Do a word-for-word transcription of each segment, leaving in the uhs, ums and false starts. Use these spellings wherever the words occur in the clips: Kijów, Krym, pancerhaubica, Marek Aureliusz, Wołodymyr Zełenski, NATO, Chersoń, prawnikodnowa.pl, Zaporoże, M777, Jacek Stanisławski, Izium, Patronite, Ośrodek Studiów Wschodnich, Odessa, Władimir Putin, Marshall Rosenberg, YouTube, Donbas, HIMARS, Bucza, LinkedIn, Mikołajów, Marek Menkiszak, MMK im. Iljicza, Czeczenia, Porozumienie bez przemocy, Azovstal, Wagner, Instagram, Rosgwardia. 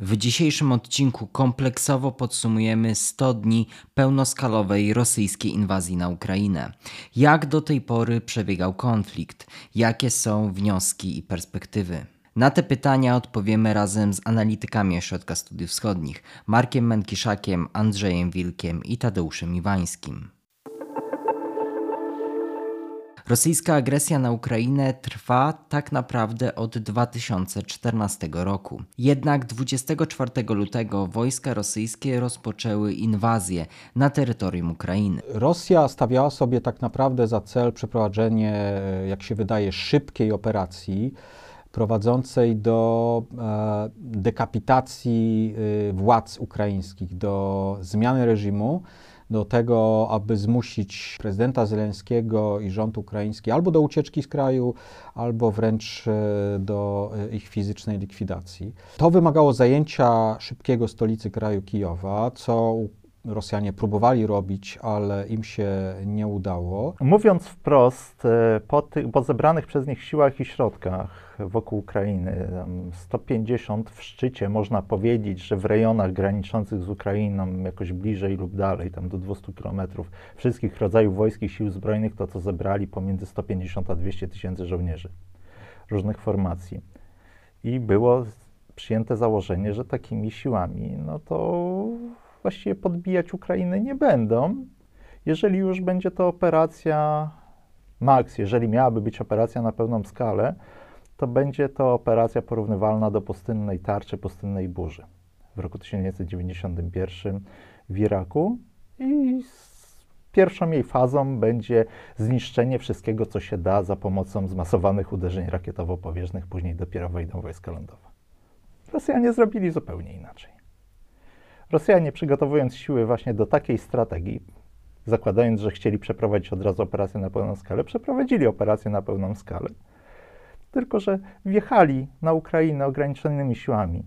W dzisiejszym odcinku kompleksowo podsumujemy sto dni pełnoskalowej rosyjskiej inwazji na Ukrainę. Jak do tej pory przebiegał konflikt? Jakie są wnioski i perspektywy? Na te pytania odpowiemy razem z analitykami Ośrodka Studiów Wschodnich, Markiem Menkiszakiem, Andrzejem Wilkiem i Tadeuszem Iwańskim. Rosyjska agresja na Ukrainę trwa tak naprawdę od dwa tysiące czternastego roku. Jednak dwudziestego czwartego lutego wojska rosyjskie rozpoczęły inwazję na terytorium Ukrainy. Rosja stawiała sobie tak naprawdę za cel przeprowadzenie, jak się wydaje, szybkiej operacji prowadzącej do dekapitacji władz ukraińskich, do zmiany reżimu, do tego, aby zmusić prezydenta Zełenskiego i rząd ukraiński albo do ucieczki z kraju, albo wręcz do ich fizycznej likwidacji. To wymagało zajęcia szybkiego stolicy kraju Kijowa, co Rosjanie próbowali robić, ale im się nie udało. Mówiąc wprost, po, tych, po zebranych przez nich siłach i środkach wokół Ukrainy, sto pięćdziesiąt w szczycie, można powiedzieć, że w rejonach graniczących z Ukrainą, jakoś bliżej lub dalej, tam do dwustu kilometrów, wszystkich rodzajów wojsk i sił zbrojnych, to co zebrali pomiędzy sto pięćdziesiąt a dwieście tysięcy żołnierzy różnych formacji. I było przyjęte założenie, że takimi siłami, no to właściwie podbijać Ukrainy nie będą, jeżeli już będzie to operacja max, jeżeli miałaby być operacja na pełną skalę, to będzie to operacja porównywalna do pustynnej tarczy, pustynnej burzy w roku tysiąc dziewięćset dziewięćdziesiątym pierwszym w Iraku i pierwszą jej fazą będzie zniszczenie wszystkiego, co się da za pomocą zmasowanych uderzeń rakietowo-powierzchnych, później dopiero wejdą wojska lądowe. Rosjanie zrobili zupełnie inaczej. Rosjanie, przygotowując siły właśnie do takiej strategii, zakładając, że chcieli przeprowadzić od razu operację na pełną skalę, przeprowadzili operację na pełną skalę, tylko że wjechali na Ukrainę ograniczonymi siłami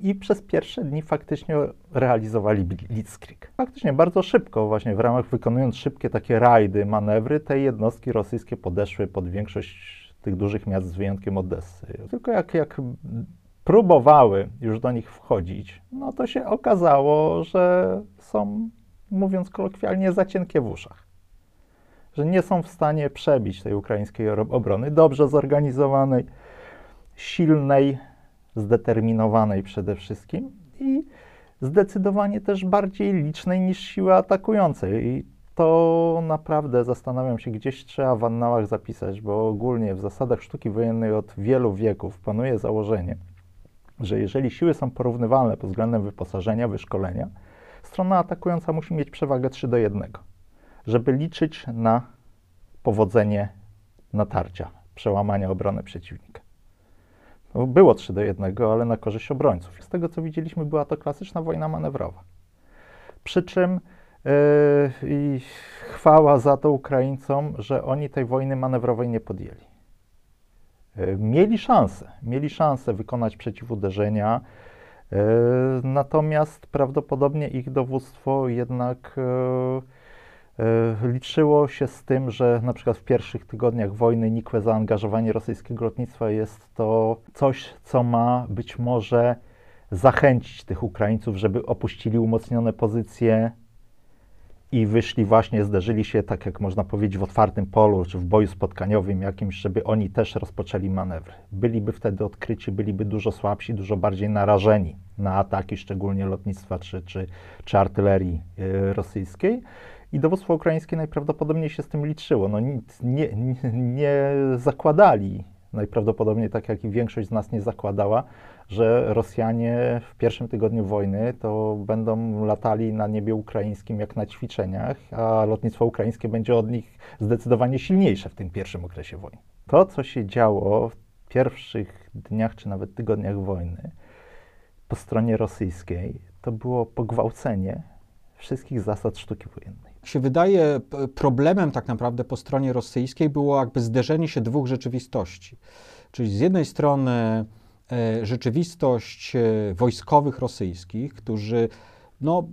i przez pierwsze dni faktycznie realizowali blitzkrieg. Faktycznie bardzo szybko, właśnie w ramach, wykonując szybkie takie rajdy, manewry, te jednostki rosyjskie podeszły pod większość tych dużych miast z wyjątkiem Odessy. Tylko jak, jak próbowały już do nich wchodzić, no to się okazało, że są, mówiąc kolokwialnie, za cienkie w uszach. Że nie są w stanie przebić tej ukraińskiej obrony, dobrze zorganizowanej, silnej, zdeterminowanej przede wszystkim i zdecydowanie też bardziej licznej niż siły atakującej. I to naprawdę zastanawiam się, gdzieś trzeba w annałach zapisać, bo ogólnie w zasadach sztuki wojennej od wielu wieków panuje założenie, że jeżeli siły są porównywalne pod względem wyposażenia, wyszkolenia, strona atakująca musi mieć przewagę trzy do jednego, żeby liczyć na powodzenie natarcia, przełamania obrony przeciwnika. No, było trzy do jednego, ale na korzyść obrońców. Z tego, co widzieliśmy, była to klasyczna wojna manewrowa. Przy czym yy, i chwała za to Ukraińcom, że oni tej wojny manewrowej nie podjęli. Mieli szansę, mieli szansę wykonać przeciwuderzenia, yy, natomiast prawdopodobnie ich dowództwo jednak yy, yy, liczyło się z tym, że na przykład w pierwszych tygodniach wojny nikłe zaangażowanie rosyjskiego lotnictwa jest to coś, co ma być może zachęcić tych Ukraińców, żeby opuścili umocnione pozycje i wyszli właśnie, zderzyli się, tak jak można powiedzieć, w otwartym polu, czy w boju spotkaniowym jakimś, żeby oni też rozpoczęli manewry. Byliby wtedy odkryci, byliby dużo słabsi, dużo bardziej narażeni na ataki, szczególnie lotnictwa czy, czy, czy artylerii yy, rosyjskiej. I dowództwo ukraińskie najprawdopodobniej się z tym liczyło. No, nic, nie, nie, nie zakładali, najprawdopodobniej tak jak i większość z nas nie zakładała, że Rosjanie w pierwszym tygodniu wojny to będą latali na niebie ukraińskim jak na ćwiczeniach, a lotnictwo ukraińskie będzie od nich zdecydowanie silniejsze w tym pierwszym okresie wojny. To, co się działo w pierwszych dniach czy nawet tygodniach wojny po stronie rosyjskiej, to było pogwałcenie wszystkich zasad sztuki wojennej. Jak się wydaje, problemem tak naprawdę po stronie rosyjskiej było jakby zderzenie się dwóch rzeczywistości. Czyli z jednej strony rzeczywistość wojskowych rosyjskich, którzy no,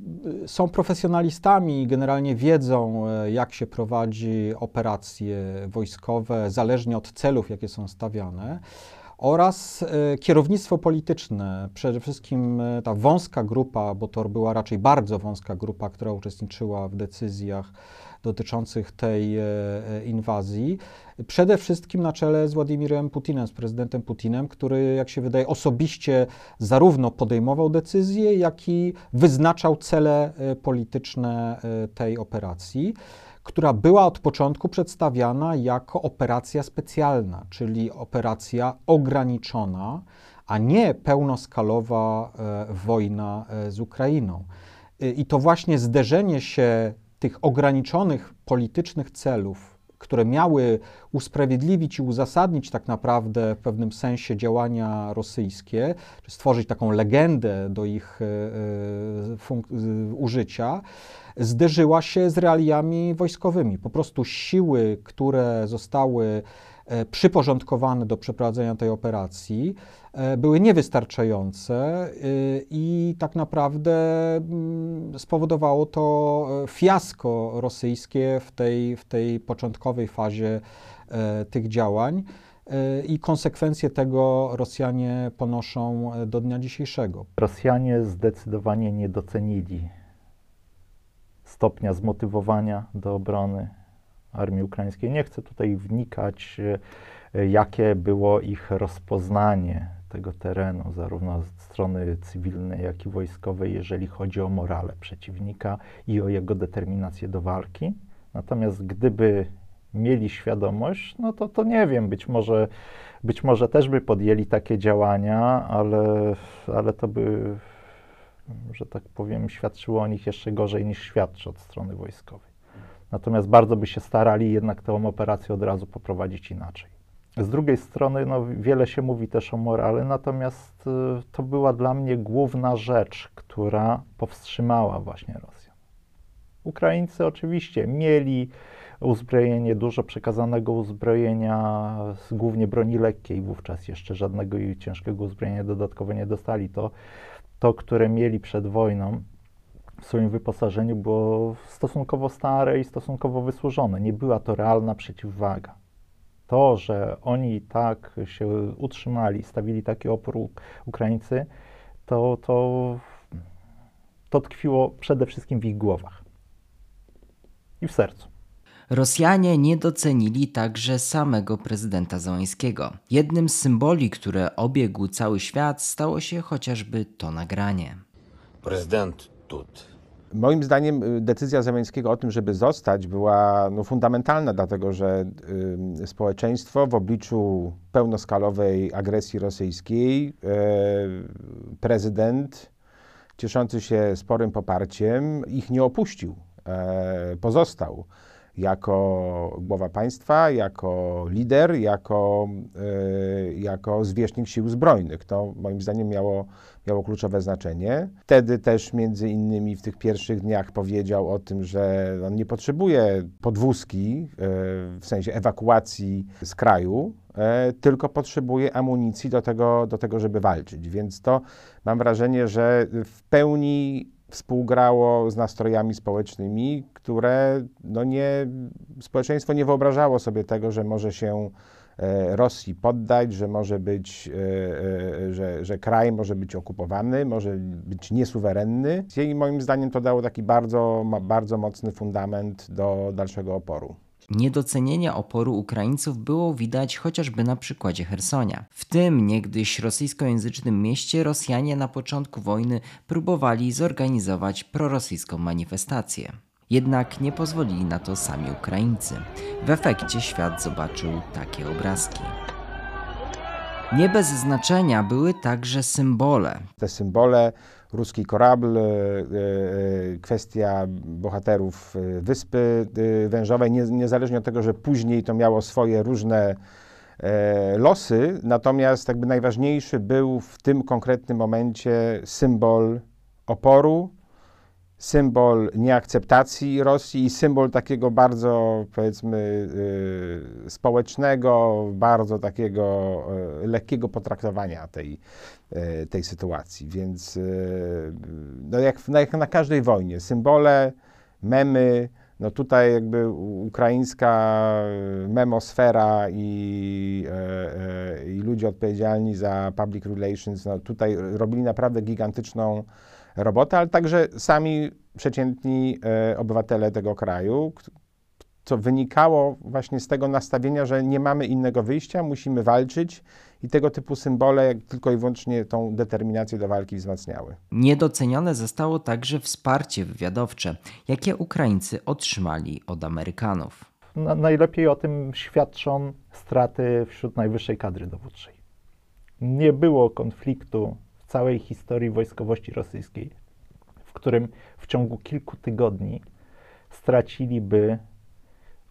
są profesjonalistami i generalnie wiedzą, jak się prowadzi operacje wojskowe, zależnie od celów, jakie są stawiane, oraz kierownictwo polityczne, przede wszystkim ta wąska grupa, bo to była raczej bardzo wąska grupa, która uczestniczyła w decyzjach dotyczących tej inwazji, przede wszystkim na czele z Władimirem Putinem, z prezydentem Putinem, który, jak się wydaje, osobiście zarówno podejmował decyzje, jak i wyznaczał cele polityczne tej operacji, która była od początku przedstawiana jako operacja specjalna, czyli operacja ograniczona, a nie pełnoskalowa wojna z Ukrainą. I to właśnie zderzenie się tych ograniczonych politycznych celów, które miały usprawiedliwić i uzasadnić tak naprawdę w pewnym sensie działania rosyjskie, czy stworzyć taką legendę do ich użycia, zderzyła się z realiami wojskowymi. Po prostu siły, które zostały przyporządkowane do przeprowadzenia tej operacji, były niewystarczające i tak naprawdę spowodowało to fiasko rosyjskie w tej, w tej początkowej fazie tych działań i konsekwencje tego Rosjanie ponoszą do dnia dzisiejszego. Rosjanie zdecydowanie nie docenili stopnia zmotywowania do obrony armii ukraińskiej. Nie chcę tutaj wnikać, jakie było ich rozpoznanie tego terenu, zarówno z strony cywilnej, jak i wojskowej, jeżeli chodzi o morale przeciwnika i o jego determinację do walki. Natomiast gdyby mieli świadomość, no to, to nie wiem, być może, być może też by podjęli takie działania, ale, ale to by, że tak powiem, świadczyło o nich jeszcze gorzej niż świadczy od strony wojskowej. Natomiast bardzo by się starali jednak tę operację od razu poprowadzić inaczej. Z drugiej strony, no, wiele się mówi też o morale, natomiast y, to była dla mnie główna rzecz, która powstrzymała właśnie Rosjan. Ukraińcy oczywiście mieli uzbrojenie, dużo przekazanego uzbrojenia, głównie broni lekkiej, wówczas jeszcze żadnego i ciężkiego uzbrojenia dodatkowo nie dostali. To, to które mieli przed wojną, w swoim wyposażeniu było stosunkowo stare i stosunkowo wysłużone. Nie była to realna przeciwwaga. To, że oni tak się utrzymali, stawili taki opór Ukraińcy, to, to, to tkwiło przede wszystkim w ich głowach i w sercu. Rosjanie nie docenili także samego prezydenta Zełenskiego. Jednym z symboli, które obiegł cały świat, stało się chociażby to nagranie. Prezydent Tut. Moim zdaniem decyzja Zełenskiego o tym, żeby zostać, była no, fundamentalna, dlatego że y, społeczeństwo w obliczu pełnoskalowej agresji rosyjskiej, y, prezydent cieszący się sporym poparciem ich nie opuścił, y, pozostał jako głowa państwa, jako lider, jako, y, jako zwierzchnik sił zbrojnych. To moim zdaniem miało, miało kluczowe znaczenie. Wtedy też między innymi w tych pierwszych dniach powiedział o tym, że on nie potrzebuje podwózki, y, w sensie ewakuacji z kraju, y, tylko potrzebuje amunicji do tego, do tego, żeby walczyć. Więc to mam wrażenie, że w pełni współgrało z nastrojami społecznymi, które no nie, społeczeństwo nie wyobrażało sobie tego, że może się e, Rosji poddać, że może być, e, e, że, że kraj może być okupowany, może być niesuwerenny. I moim zdaniem to dało taki bardzo, bardzo mocny fundament do dalszego oporu. Niedocenienie oporu Ukraińców było widać chociażby na przykładzie Chersonia. W tym niegdyś rosyjskojęzycznym mieście Rosjanie na początku wojny próbowali zorganizować prorosyjską manifestację. Jednak nie pozwolili na to sami Ukraińcy. W efekcie świat zobaczył takie obrazki. Nie bez znaczenia były także symbole. Te symbole, ruski korabl, kwestia bohaterów Wyspy Wężowej, niezależnie od tego, że później to miało swoje różne losy, natomiast jakby najważniejszy był w tym konkretnym momencie symbol oporu, symbol nieakceptacji Rosji i symbol takiego bardzo, powiedzmy, y, społecznego, bardzo takiego y, lekkiego potraktowania tej, y, tej sytuacji. Więc y, no jak, jak na każdej wojnie, symbole, memy, No tutaj jakby ukraińska memosfera i, i ludzie odpowiedzialni za public relations, no tutaj robili naprawdę gigantyczną robotę, ale także sami przeciętni obywatele tego kraju, co wynikało właśnie z tego nastawienia, że nie mamy innego wyjścia, musimy walczyć i tego typu symbole tylko i wyłącznie tą determinację do walki wzmacniały. Niedocenione zostało także wsparcie wywiadowcze, jakie Ukraińcy otrzymali od Amerykanów. No, najlepiej o tym świadczą straty wśród najwyższej kadry dowódczej. Nie było konfliktu w całej historii wojskowości rosyjskiej, w którym w ciągu kilku tygodni straciliby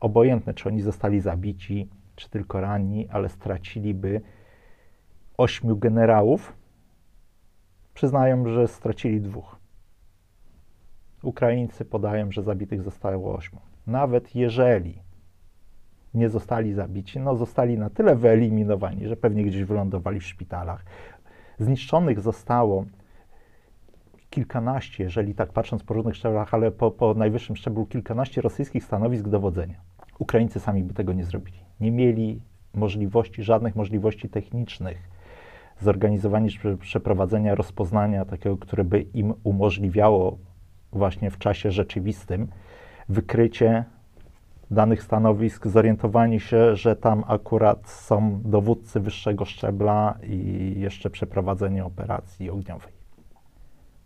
obojętne, czy oni zostali zabici, czy tylko ranni, ale straciliby ośmiu generałów. Przyznają, że stracili dwóch. Ukraińcy podają, że zabitych zostało ośmiu. Nawet jeżeli nie zostali zabici, no zostali na tyle wyeliminowani, że pewnie gdzieś wylądowali w szpitalach. Zniszczonych zostało kilkanaście, jeżeli tak patrząc po różnych szczeblach, ale po, po najwyższym szczeblu kilkanaście rosyjskich stanowisk dowodzenia. Ukraińcy sami by tego nie zrobili. Nie mieli możliwości, żadnych możliwości technicznych zorganizowania, przeprowadzenia rozpoznania takiego, które by im umożliwiało właśnie w czasie rzeczywistym wykrycie danych stanowisk, zorientowanie się, że tam akurat są dowódcy wyższego szczebla i jeszcze przeprowadzenie operacji ogniowej.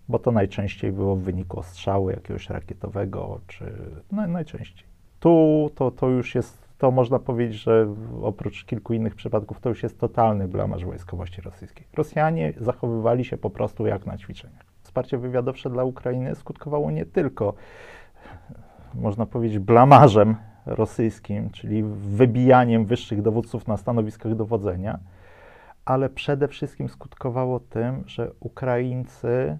Bo to najczęściej było w wyniku ostrzału jakiegoś rakietowego, czy no, najczęściej. Tu to, to już jest, to można powiedzieć, że oprócz kilku innych przypadków, to już jest totalny blamaż wojskowości rosyjskiej. Rosjanie zachowywali się po prostu jak na ćwiczeniach. Wsparcie wywiadowcze dla Ukrainy skutkowało nie tylko, można powiedzieć, blamażem rosyjskim, czyli wybijaniem wyższych dowódców na stanowiskach dowodzenia, ale przede wszystkim skutkowało tym, że Ukraińcy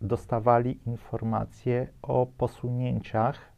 dostawali informacje o posunięciach,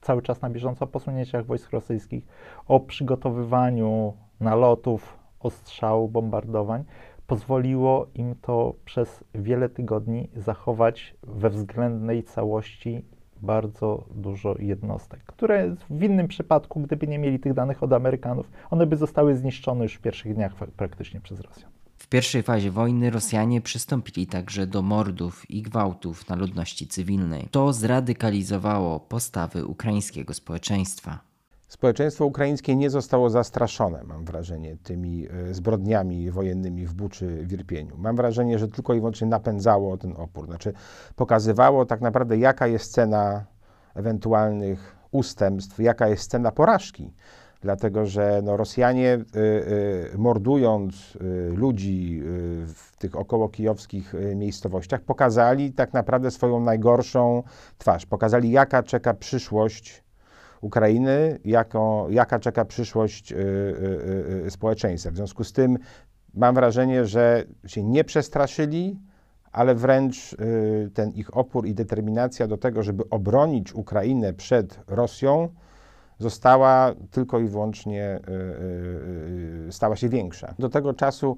cały czas na bieżąco o posunięciach wojsk rosyjskich, o przygotowywaniu nalotów, ostrzału, bombardowań. Pozwoliło im to przez wiele tygodni zachować we względnej całości bardzo dużo jednostek, które w innym przypadku, gdyby nie mieli tych danych od Amerykanów, one by zostały zniszczone już w pierwszych dniach praktycznie przez Rosjan. W pierwszej fazie wojny Rosjanie przystąpili także do mordów i gwałtów na ludności cywilnej. To zradykalizowało postawy ukraińskiego społeczeństwa. Społeczeństwo ukraińskie nie zostało zastraszone, mam wrażenie, tymi zbrodniami wojennymi w Buczy, w Irpieniu. Mam wrażenie, że tylko i wyłącznie napędzało ten opór. Znaczy pokazywało tak naprawdę, jaka jest cena ewentualnych ustępstw, jaka jest cena porażki. Dlatego, że no, Rosjanie y, y, mordując y, ludzi y, w tych okołokijowskich y, miejscowościach pokazali tak naprawdę swoją najgorszą twarz. Pokazali, jaka czeka przyszłość Ukrainy, jako, jaka czeka przyszłość y, y, y, społeczeństwa. W związku z tym mam wrażenie, że się nie przestraszyli, ale wręcz y, ten ich opór i determinacja do tego, żeby obronić Ukrainę przed Rosją, została tylko i wyłącznie, y, y, y, stała się większa. Do tego czasu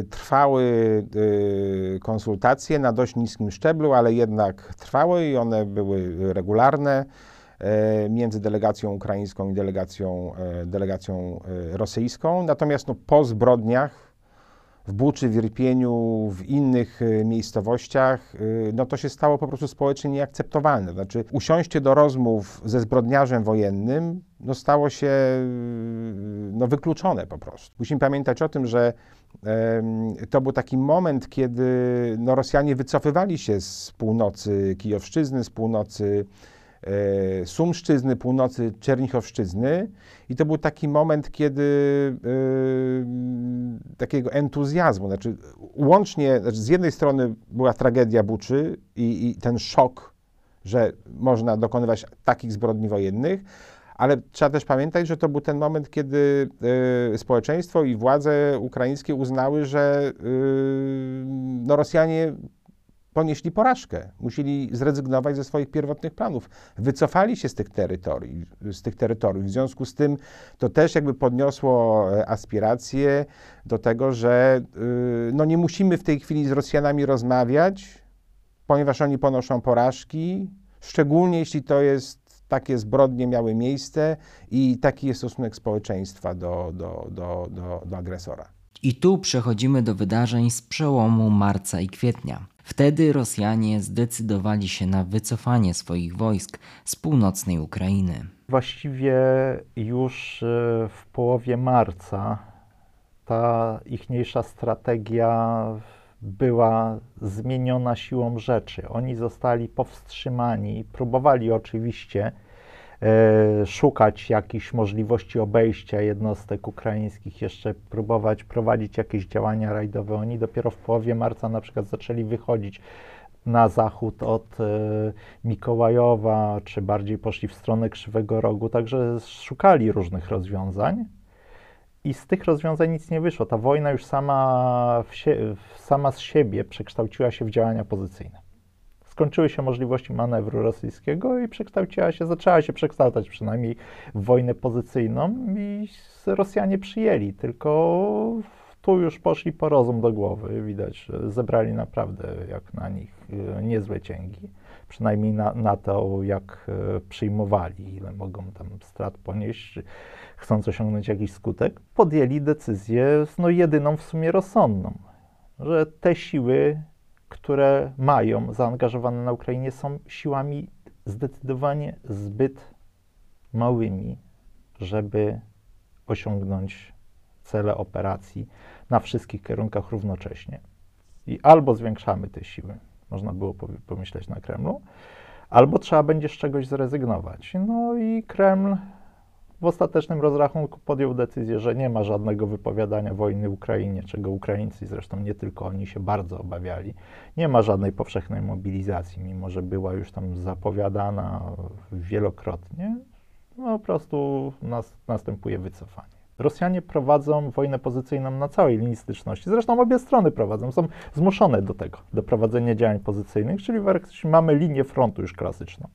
y, trwały y, konsultacje na dość niskim szczeblu, ale jednak trwały i one były regularne y, między delegacją ukraińską i delegacją, y, delegacją y, rosyjską. Natomiast no, po zbrodniach w Buczy, w Irpieniu, w innych y, miejscowościach, y, no to się stało po prostu społecznie nieakceptowalne. Znaczy usiąście do rozmów ze zbrodniarzem wojennym, no stało się no, wykluczone po prostu. Musimy pamiętać o tym, że y, to był taki moment, kiedy no, Rosjanie wycofywali się z północy Kijowszczyzny, z północy Sumszczyzny, północy Czernichowszczyzny i to był taki moment, kiedy y, takiego entuzjazmu, znaczy łącznie, znaczy z jednej strony była tragedia Buczy i, i ten szok, że można dokonywać takich zbrodni wojennych, ale trzeba też pamiętać, że to był ten moment, kiedy y, społeczeństwo i władze ukraińskie uznały, że y, no Rosjanie ponieśli porażkę, musieli zrezygnować ze swoich pierwotnych planów, wycofali się z tych terytorii, z tych terytoriów. W związku z tym to też jakby podniosło aspiracje do tego, że yy, no nie musimy w tej chwili z Rosjanami rozmawiać, ponieważ oni ponoszą porażki, szczególnie jeśli to jest takie zbrodnie miały miejsce i taki jest stosunek społeczeństwa do, do, do, do, do agresora. I tu przechodzimy do wydarzeń z przełomu marca i kwietnia. Wtedy Rosjanie zdecydowali się na wycofanie swoich wojsk z północnej Ukrainy. Właściwie już w połowie marca ta ichniejsza strategia była zmieniona siłą rzeczy. Oni zostali powstrzymani, próbowali oczywiście e, szukać jakichś możliwości obejścia jednostek ukraińskich, jeszcze próbować prowadzić jakieś działania rajdowe. Oni dopiero w połowie marca na przykład zaczęli wychodzić na zachód od e, Mikołajowa, czy bardziej poszli w stronę Krzywego Rogu, także szukali różnych rozwiązań. I z tych rozwiązań nic nie wyszło. Ta wojna już sama, w sie, sama z siebie przekształciła się w działania pozycyjne. Skończyły się możliwości manewru rosyjskiego i przekształciła się, zaczęła się przekształcać przynajmniej w wojnę pozycyjną i Rosjanie przyjęli, tylko tu już poszli po rozum do głowy. Widać, że zebrali naprawdę jak na nich niezłe cięgi, przynajmniej na, na to, jak przyjmowali, ile mogą tam strat ponieść, chcąc osiągnąć jakiś skutek, podjęli decyzję, no jedyną w sumie rozsądną, że te siły, które mają zaangażowane na Ukrainie, są siłami zdecydowanie zbyt małymi, żeby osiągnąć cele operacji na wszystkich kierunkach równocześnie. I albo zwiększamy te siły, można było pomyśleć na Kremlu, albo trzeba będzie z czegoś zrezygnować. No i Kreml w ostatecznym rozrachunku podjął decyzję, że nie ma żadnego wypowiadania wojny Ukrainie, czego Ukraińcy, zresztą nie tylko oni, się bardzo obawiali. Nie ma żadnej powszechnej mobilizacji, mimo że była już tam zapowiadana wielokrotnie. No, po prostu nas, następuje wycofanie. Rosjanie prowadzą wojnę pozycyjną na całej linii styczności. Zresztą obie strony prowadzą, są zmuszone do tego, do prowadzenia działań pozycyjnych, czyli mamy linię frontu już klasyczną,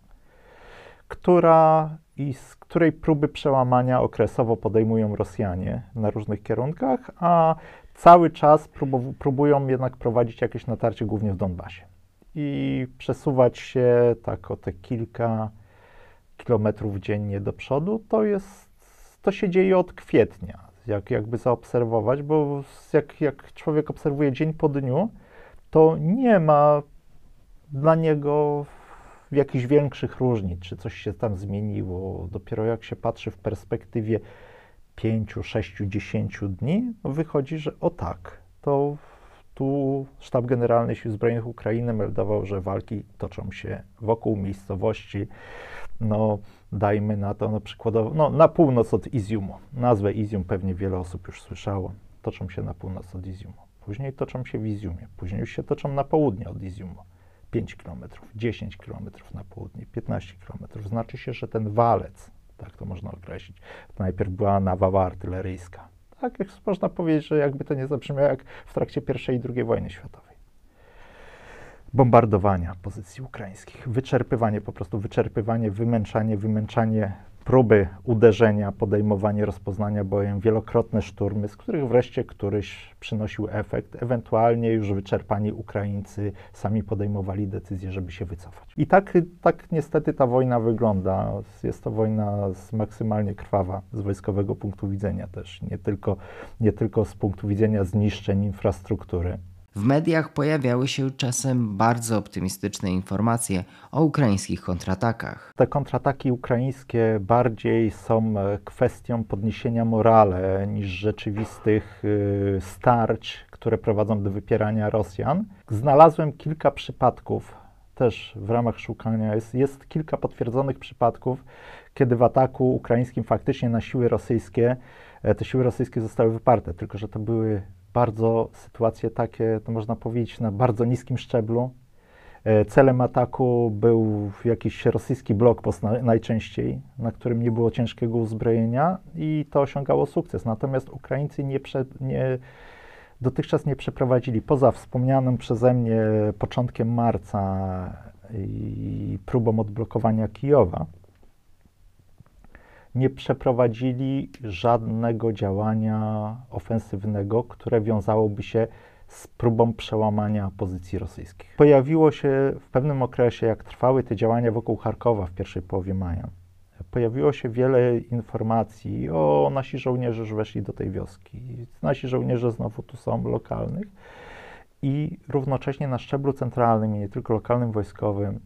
która i z której próby przełamania okresowo podejmują Rosjanie na różnych kierunkach, a cały czas próbu- próbują jednak prowadzić jakieś natarcie głównie w Donbasie i przesuwać się tak o te kilka kilometrów dziennie do przodu. To jest To się dzieje od kwietnia, jak, jakby zaobserwować, bo jak, jak człowiek obserwuje dzień po dniu, to nie ma dla niego jakichś większych różnic, czy coś się tam zmieniło. Dopiero jak się patrzy w perspektywie pięciu, sześciu, dziesięciu dni, no wychodzi, że o tak, to tu Sztab Generalny Sił Zbrojnych Ukrainy meldował, że walki toczą się wokół miejscowości, no dajmy na to, no przykładowo, no na północ od Iziumu. Nazwę Izium pewnie wiele osób już słyszało. Toczą się na północ od Iziumu. Później toczą się w Iziumie. Później już się toczą na południe od Iziumu. pięć kilometrów, dziesięć kilometrów na południe, piętnaście kilometrów. Znaczy się, że ten walec, tak to można określić, to najpierw była nawała artyleryjska. Tak, jak można powiedzieć, że jakby to nie zabrzmiało jak w trakcie pierwszej i drugiej wojny światowej. Bombardowania pozycji ukraińskich, wyczerpywanie, po prostu wyczerpywanie, wymęczanie, wymęczanie, próby uderzenia, podejmowanie rozpoznania bojem, wielokrotne szturmy, z których wreszcie któryś przynosił efekt. Ewentualnie już wyczerpani Ukraińcy sami podejmowali decyzję, żeby się wycofać. I tak, tak niestety ta wojna wygląda. Jest to wojna maksymalnie krwawa z wojskowego punktu widzenia też, nie tylko, nie tylko z punktu widzenia zniszczeń infrastruktury. W mediach pojawiały się czasem bardzo optymistyczne informacje o ukraińskich kontratakach. Te kontrataki ukraińskie bardziej są kwestią podniesienia morale niż rzeczywistych starć, które prowadzą do wypierania Rosjan. Znalazłem kilka przypadków, też w ramach szukania jest, jest kilka potwierdzonych przypadków, kiedy w ataku ukraińskim faktycznie na siły rosyjskie, te siły rosyjskie zostały wyparte, tylko że to były bardzo sytuacje takie, to można powiedzieć, na bardzo niskim szczeblu. Celem ataku był jakiś rosyjski blokpost najczęściej, na którym nie było ciężkiego uzbrojenia i to osiągało sukces. Natomiast Ukraińcy nie, prze, nie dotychczas nie przeprowadzili, poza wspomnianym przeze mnie początkiem marca i próbą odblokowania Kijowa, nie przeprowadzili żadnego działania ofensywnego, które wiązałoby się z próbą przełamania pozycji rosyjskich. Pojawiło się w pewnym okresie, jak trwały te działania wokół Charkowa w pierwszej połowie maja, pojawiło się wiele informacji o nasi żołnierze, że weszli do tej wioski. Nasi żołnierze znowu tu są, lokalnych. I równocześnie na szczeblu centralnym i nie tylko lokalnym wojskowym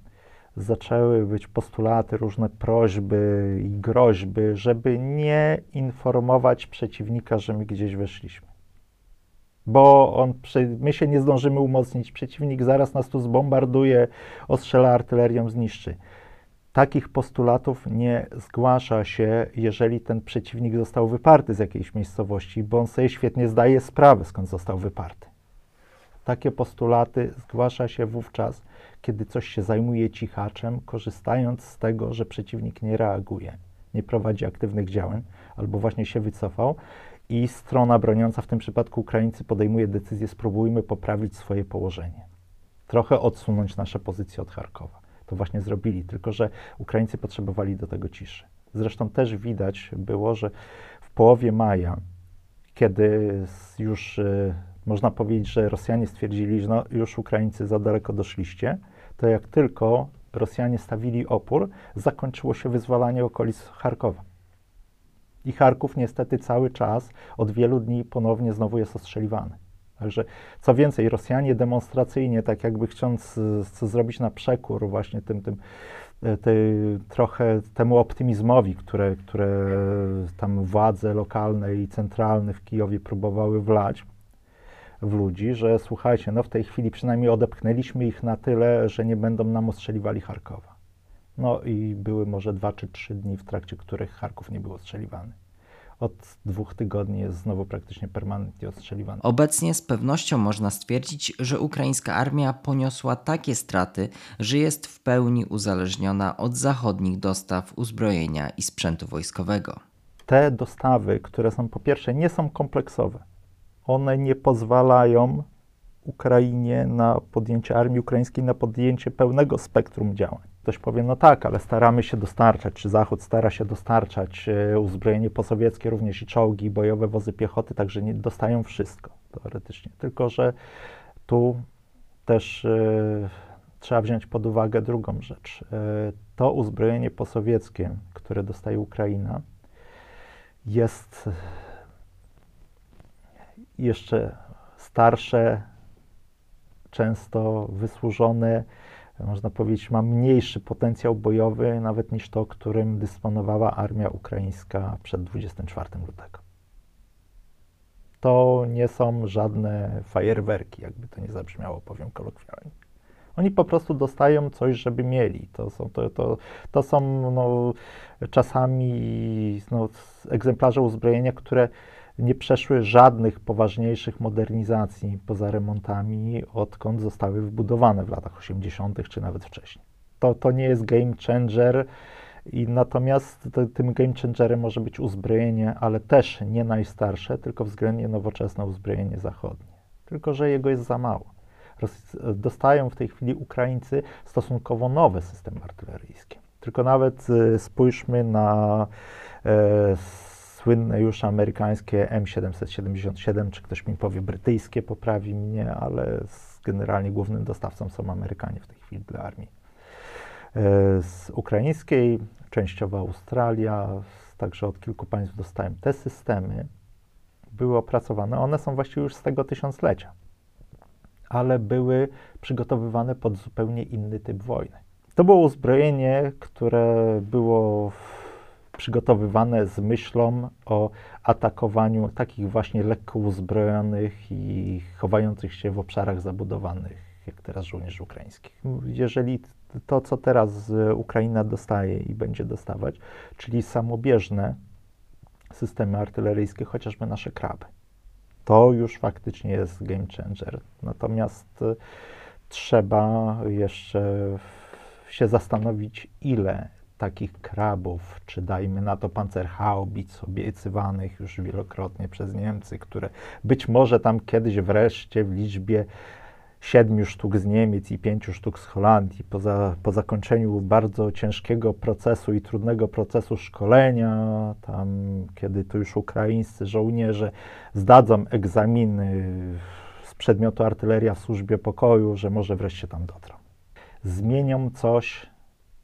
zaczęły być postulaty, różne prośby i groźby, żeby nie informować przeciwnika, że my gdzieś weszliśmy. Bo on, my się nie zdążymy umocnić, przeciwnik zaraz nas tu zbombarduje, ostrzela artylerią, zniszczy. Takich postulatów nie zgłasza się, jeżeli ten przeciwnik został wyparty z jakiejś miejscowości, bo on sobie świetnie zdaje sprawę, skąd został wyparty. Takie postulaty zgłasza się wówczas, kiedy coś się zajmuje cichaczem, korzystając z tego, że przeciwnik nie reaguje, nie prowadzi aktywnych działań, albo właśnie się wycofał i strona broniąca, w tym przypadku Ukraińcy, podejmuje decyzję, spróbujmy poprawić swoje położenie, trochę odsunąć nasze pozycje od Charkowa. To właśnie zrobili, tylko że Ukraińcy potrzebowali do tego ciszy. Zresztą też widać było, że w połowie maja, kiedy już y, można powiedzieć, że Rosjanie stwierdzili, że no, już Ukraińcy za daleko doszliście, to jak tylko Rosjanie stawili opór, zakończyło się wyzwalanie okolic Charkowa. I Charków niestety cały czas, od wielu dni ponownie znowu jest ostrzeliwany. Także co więcej, Rosjanie demonstracyjnie, tak jakby chcąc zrobić na przekór właśnie tym, tym, tym trochę temu optymizmowi, które, które tam władze lokalne i centralne w Kijowie próbowały wlać w ludzi, że słuchajcie, no w tej chwili przynajmniej odepchnęliśmy ich na tyle, że nie będą nam ostrzeliwali Charkowa. No i były może dwa czy trzy dni, w trakcie których Charków nie był ostrzeliwany. Od dwóch tygodni jest znowu praktycznie permanentnie ostrzeliwana. Obecnie z pewnością można stwierdzić, że ukraińska armia poniosła takie straty, że jest w pełni uzależniona od zachodnich dostaw uzbrojenia i sprzętu wojskowego. Te dostawy, które są po pierwsze, nie są kompleksowe. One nie pozwalają Ukrainie na podjęcie, armii ukraińskiej na podjęcie pełnego spektrum działań. Ktoś powie, no tak, ale staramy się dostarczać, czy Zachód stara się dostarczać uzbrojenie posowieckie, również i czołgi, bojowe wozy piechoty, także nie dostają wszystko teoretycznie. Tylko że tu też y, trzeba wziąć pod uwagę drugą rzecz. Y, to uzbrojenie posowieckie, które dostaje Ukraina, jest jeszcze starsze, często wysłużone, można powiedzieć, ma mniejszy potencjał bojowy nawet niż to, którym dysponowała armia ukraińska przed dwudziestym czwartym lutego. To nie są żadne fajerwerki, jakby to nie zabrzmiało, powiem kolokwialnie. Oni po prostu dostają coś, żeby mieli. To są, to, to, to są no, czasami no, egzemplarze uzbrojenia, które nie przeszły żadnych poważniejszych modernizacji poza remontami, odkąd zostały wybudowane w latach osiemdziesiątych czy nawet wcześniej. To, to nie jest game changer, i natomiast to, tym game changerem może być uzbrojenie, ale też nie najstarsze, tylko względnie nowoczesne uzbrojenie zachodnie. Tylko że jego jest za mało. Roz, dostają w tej chwili Ukraińcy stosunkowo nowe systemy artyleryjskie. Tylko nawet y, spójrzmy na y, słynne już amerykańskie M siedemset siedemdziesiąt siedem, czy ktoś mi powie brytyjskie, poprawi mnie, ale generalnie głównym dostawcą są Amerykanie w tej chwili dla armii. Z ukraińskiej, częściowo Australia, także od kilku państw dostałem te systemy, były opracowane, one są właściwie już z tego tysiąclecia, ale były przygotowywane pod zupełnie inny typ wojny. To było uzbrojenie, które było w przygotowywane z myślą o atakowaniu takich właśnie lekko uzbrojonych i chowających się w obszarach zabudowanych, jak teraz żołnierzy ukraińskich. Jeżeli to, co teraz Ukraina dostaje i będzie dostawać, czyli samobieżne systemy artyleryjskie, chociażby nasze kraby, to już faktycznie jest game changer. Natomiast trzeba jeszcze się zastanowić, ile takich krabów, czy dajmy na to pancerhaubic obiecywanych już wielokrotnie przez Niemcy, które być może tam kiedyś wreszcie w liczbie siedmiu sztuk z Niemiec i pięciu sztuk z Holandii, po, za, po zakończeniu bardzo ciężkiego procesu i trudnego procesu szkolenia, tam kiedy to już ukraińscy żołnierze zdadzą egzaminy z przedmiotu artyleria w służbie pokoju, że może wreszcie tam dotrą. Zmienią coś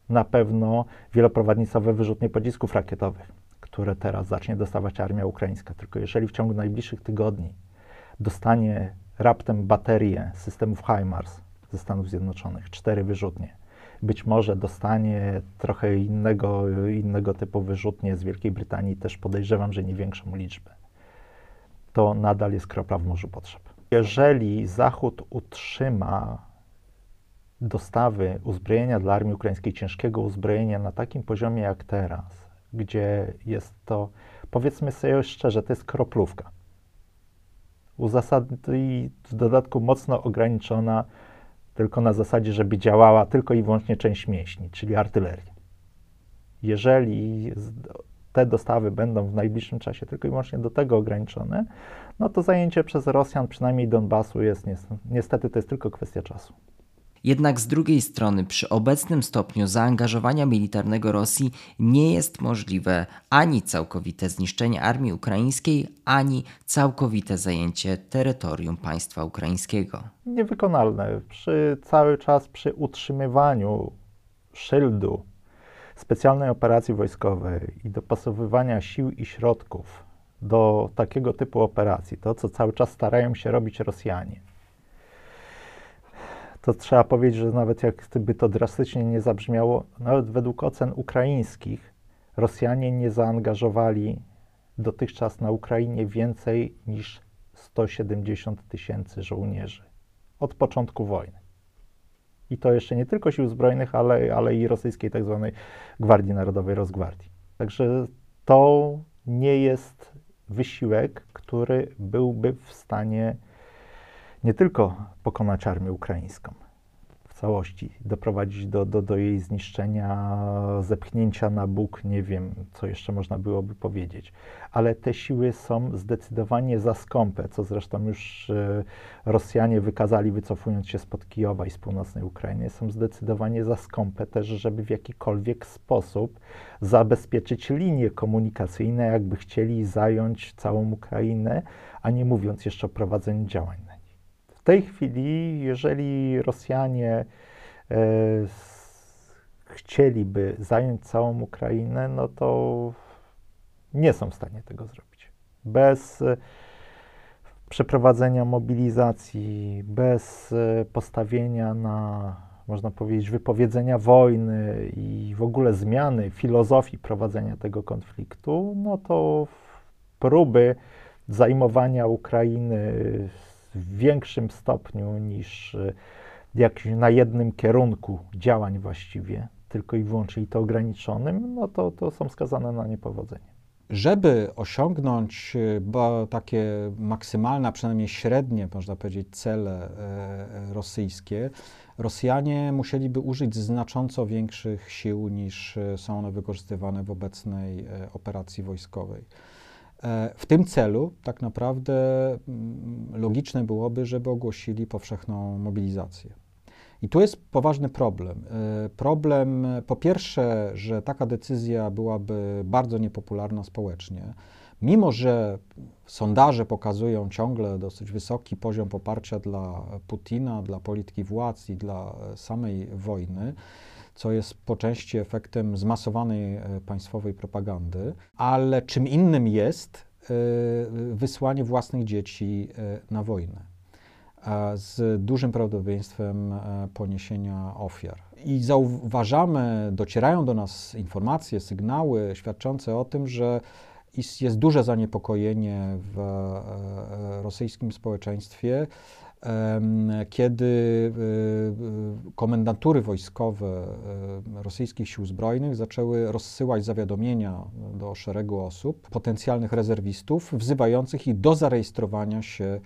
na pewno wieloprowadnicowe wyrzutnie pocisków rakietowych, które teraz zacznie dostawać armia ukraińska. Tylko jeżeli w ciągu najbliższych tygodni dostanie raptem baterię systemów HIMARS ze Stanów Zjednoczonych, cztery wyrzutnie, być może dostanie trochę innego, innego typu wyrzutnie z Wielkiej Brytanii, też podejrzewam, że nie większą liczbę, to nadal jest kropla w morzu potrzeb. Jeżeli Zachód utrzyma dostawy uzbrojenia dla armii ukraińskiej, ciężkiego uzbrojenia na takim poziomie jak teraz, gdzie jest to, powiedzmy sobie szczerze, to jest kroplówka. Uzasadniona i w dodatku mocno ograniczona tylko na zasadzie, żeby działała tylko i wyłącznie część mięśni, czyli artyleria. Jeżeli te dostawy będą w najbliższym czasie tylko i wyłącznie do tego ograniczone, no to zajęcie przez Rosjan przynajmniej Donbasu jest, niestety to jest tylko kwestia czasu. Jednak z drugiej strony przy obecnym stopniu zaangażowania militarnego Rosji nie jest możliwe ani całkowite zniszczenie armii ukraińskiej, ani całkowite zajęcie terytorium państwa ukraińskiego. Niewykonalne. Przy, cały czas przy utrzymywaniu szyldu specjalnej operacji wojskowej i dopasowywania sił i środków do takiego typu operacji, to co cały czas starają się robić Rosjanie, to trzeba powiedzieć, że nawet jakby to drastycznie nie zabrzmiało, nawet według ocen ukraińskich Rosjanie nie zaangażowali dotychczas na Ukrainie więcej niż sto siedemdziesiąt tysięcy żołnierzy od początku wojny. I to jeszcze nie tylko sił zbrojnych, ale, ale i rosyjskiej tak zwanej Gwardii Narodowej, Rosgwardii. Także to nie jest wysiłek, który byłby w stanie nie tylko pokonać armię ukraińską w całości, doprowadzić do, do, do jej zniszczenia, zepchnięcia na bok, nie wiem, co jeszcze można byłoby powiedzieć, ale te siły są zdecydowanie za skąpe, co zresztą już Rosjanie wykazali, wycofując się spod Kijowa i z północnej Ukrainy, są zdecydowanie za skąpe też, żeby w jakikolwiek sposób zabezpieczyć linie komunikacyjne, jakby chcieli zająć całą Ukrainę, a nie mówiąc jeszcze o prowadzeniu działań. W tej chwili, jeżeli Rosjanie e, chcieliby zająć całą Ukrainę, no to nie są w stanie tego zrobić. Bez e, przeprowadzenia mobilizacji, bez e, postawienia na, można powiedzieć, wypowiedzenia wojny i w ogóle zmiany filozofii prowadzenia tego konfliktu, no to próby zajmowania Ukrainy w większym stopniu niż jak na jednym kierunku działań właściwie, tylko i wyłącznie i to ograniczonym, no to, to są skazane na niepowodzenie. Żeby osiągnąć bo takie maksymalne, a przynajmniej średnie, można powiedzieć, cele rosyjskie, Rosjanie musieliby użyć znacząco większych sił niż są one wykorzystywane w obecnej operacji wojskowej. W tym celu tak naprawdę logiczne byłoby, żeby ogłosili powszechną mobilizację. I tu jest poważny problem. Problem po pierwsze, że taka decyzja byłaby bardzo niepopularna społecznie. Mimo że sondaże pokazują ciągle dosyć wysoki poziom poparcia dla Putina, dla polityki władz i dla samej wojny, co jest po części efektem zmasowanej państwowej propagandy, ale czym innym jest wysłanie własnych dzieci na wojnę z dużym prawdopodobieństwem poniesienia ofiar. I zauważamy, docierają do nas informacje, sygnały świadczące o tym, że jest duże zaniepokojenie w rosyjskim społeczeństwie, kiedy komendantury wojskowe rosyjskich sił zbrojnych zaczęły rozsyłać zawiadomienia do szeregu osób, potencjalnych rezerwistów, wzywających ich do zarejestrowania się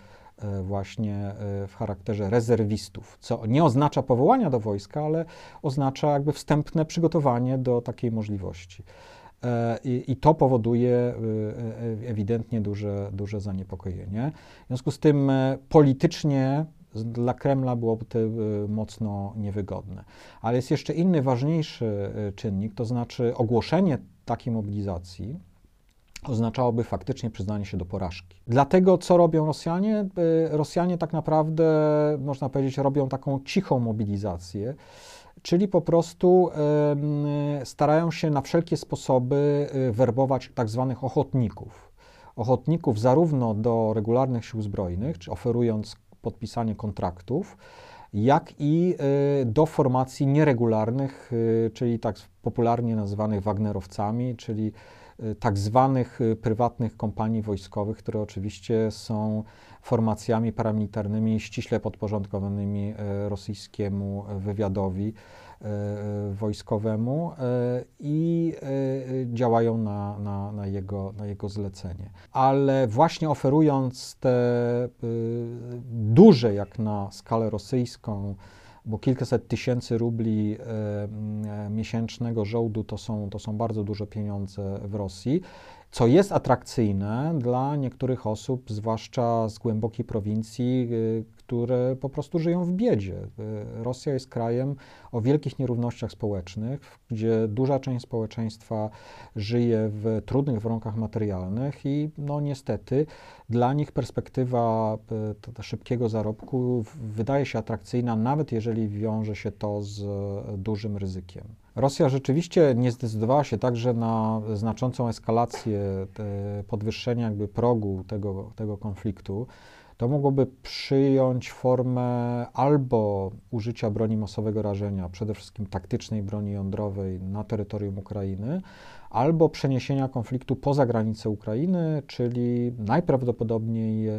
właśnie w charakterze rezerwistów, co nie oznacza powołania do wojska, ale oznacza jakby wstępne przygotowanie do takiej możliwości. I to powoduje ewidentnie duże, duże zaniepokojenie. W związku z tym politycznie dla Kremla byłoby to mocno niewygodne. Ale jest jeszcze inny, ważniejszy czynnik, to znaczy ogłoszenie takiej mobilizacji oznaczałoby faktycznie przyznanie się do porażki. Dlatego co robią Rosjanie? Rosjanie tak naprawdę, można powiedzieć, robią taką cichą mobilizację, Czyli po prostu starają się na wszelkie sposoby werbować tak zwanych ochotników. Ochotników zarówno do regularnych sił zbrojnych, czy oferując podpisanie kontraktów, jak i do formacji nieregularnych, czyli tak popularnie nazywanych wagnerowcami, czyli tak zwanych prywatnych kompanii wojskowych, które oczywiście są formacjami paramilitarnymi ściśle podporządkowanymi rosyjskiemu wywiadowi wojskowemu i działają na, na, na, jego, na jego zlecenie. Ale właśnie oferując te duże, jak na skalę rosyjską, bo kilkaset tysięcy rubli e, miesięcznego żołdu to są, to są bardzo duże pieniądze w Rosji, co jest atrakcyjne dla niektórych osób, zwłaszcza z głębokiej prowincji, y, które po prostu żyją w biedzie. Y, Rosja jest krajem o wielkich nierównościach społecznych, gdzie duża część społeczeństwa żyje w trudnych warunkach materialnych i no niestety dla nich perspektywa y, szybkiego zarobku wydaje się atrakcyjna, nawet jeżeli wiąże się to z y, dużym ryzykiem. Rosja rzeczywiście nie zdecydowała się także na znaczącą eskalację, podwyższenie jakby progu tego, tego konfliktu. To mogłoby przyjąć formę albo użycia broni masowego rażenia, przede wszystkim taktycznej broni jądrowej na terytorium Ukrainy, albo przeniesienia konfliktu poza granice Ukrainy, czyli najprawdopodobniej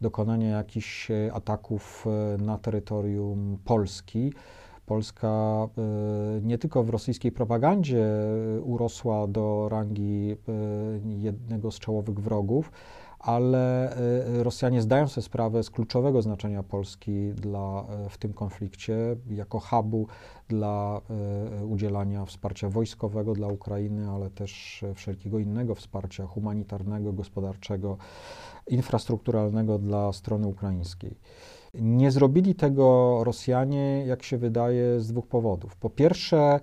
dokonania jakichś ataków na terytorium Polski. Polska nie tylko w rosyjskiej propagandzie urosła do rangi jednego z czołowych wrogów, ale Rosjanie zdają sobie sprawę z kluczowego znaczenia Polski dla, w tym konflikcie jako hubu dla udzielania wsparcia wojskowego dla Ukrainy, ale też wszelkiego innego wsparcia humanitarnego, gospodarczego, infrastrukturalnego dla strony ukraińskiej. Nie zrobili tego Rosjanie, jak się wydaje, z dwóch powodów. Po pierwsze,